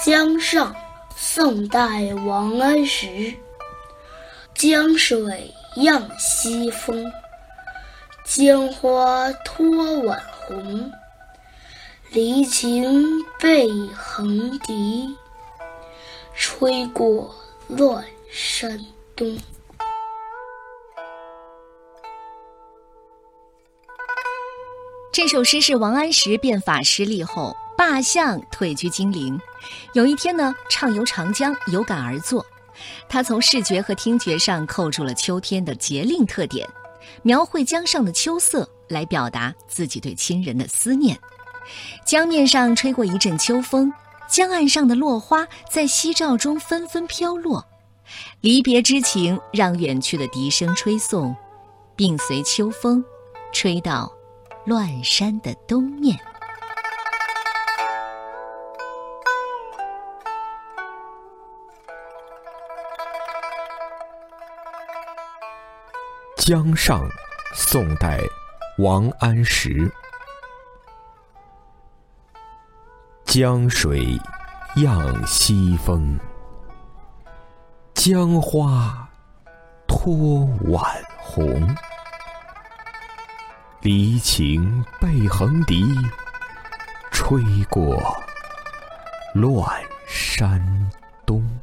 江上，宋代王安石。江水漾西风，江花托晚红。离情背横笛，吹过乱山东。这首诗是王安石变法失利后罢相退居金陵，有一天呢畅游长江，有感而作。他从视觉和听觉上扣住了秋天的节令特点，描绘江上的秋色来表达自己对亲人的思念。江面上吹过一阵秋风，江岸上的落花在夕照中纷纷飘落，离别之情让远去的笛声吹送，并随秋风吹到乱山的东面。江上，宋代王安石。江水漾西风，江花托晚红。离情背横笛，吹过乱山东。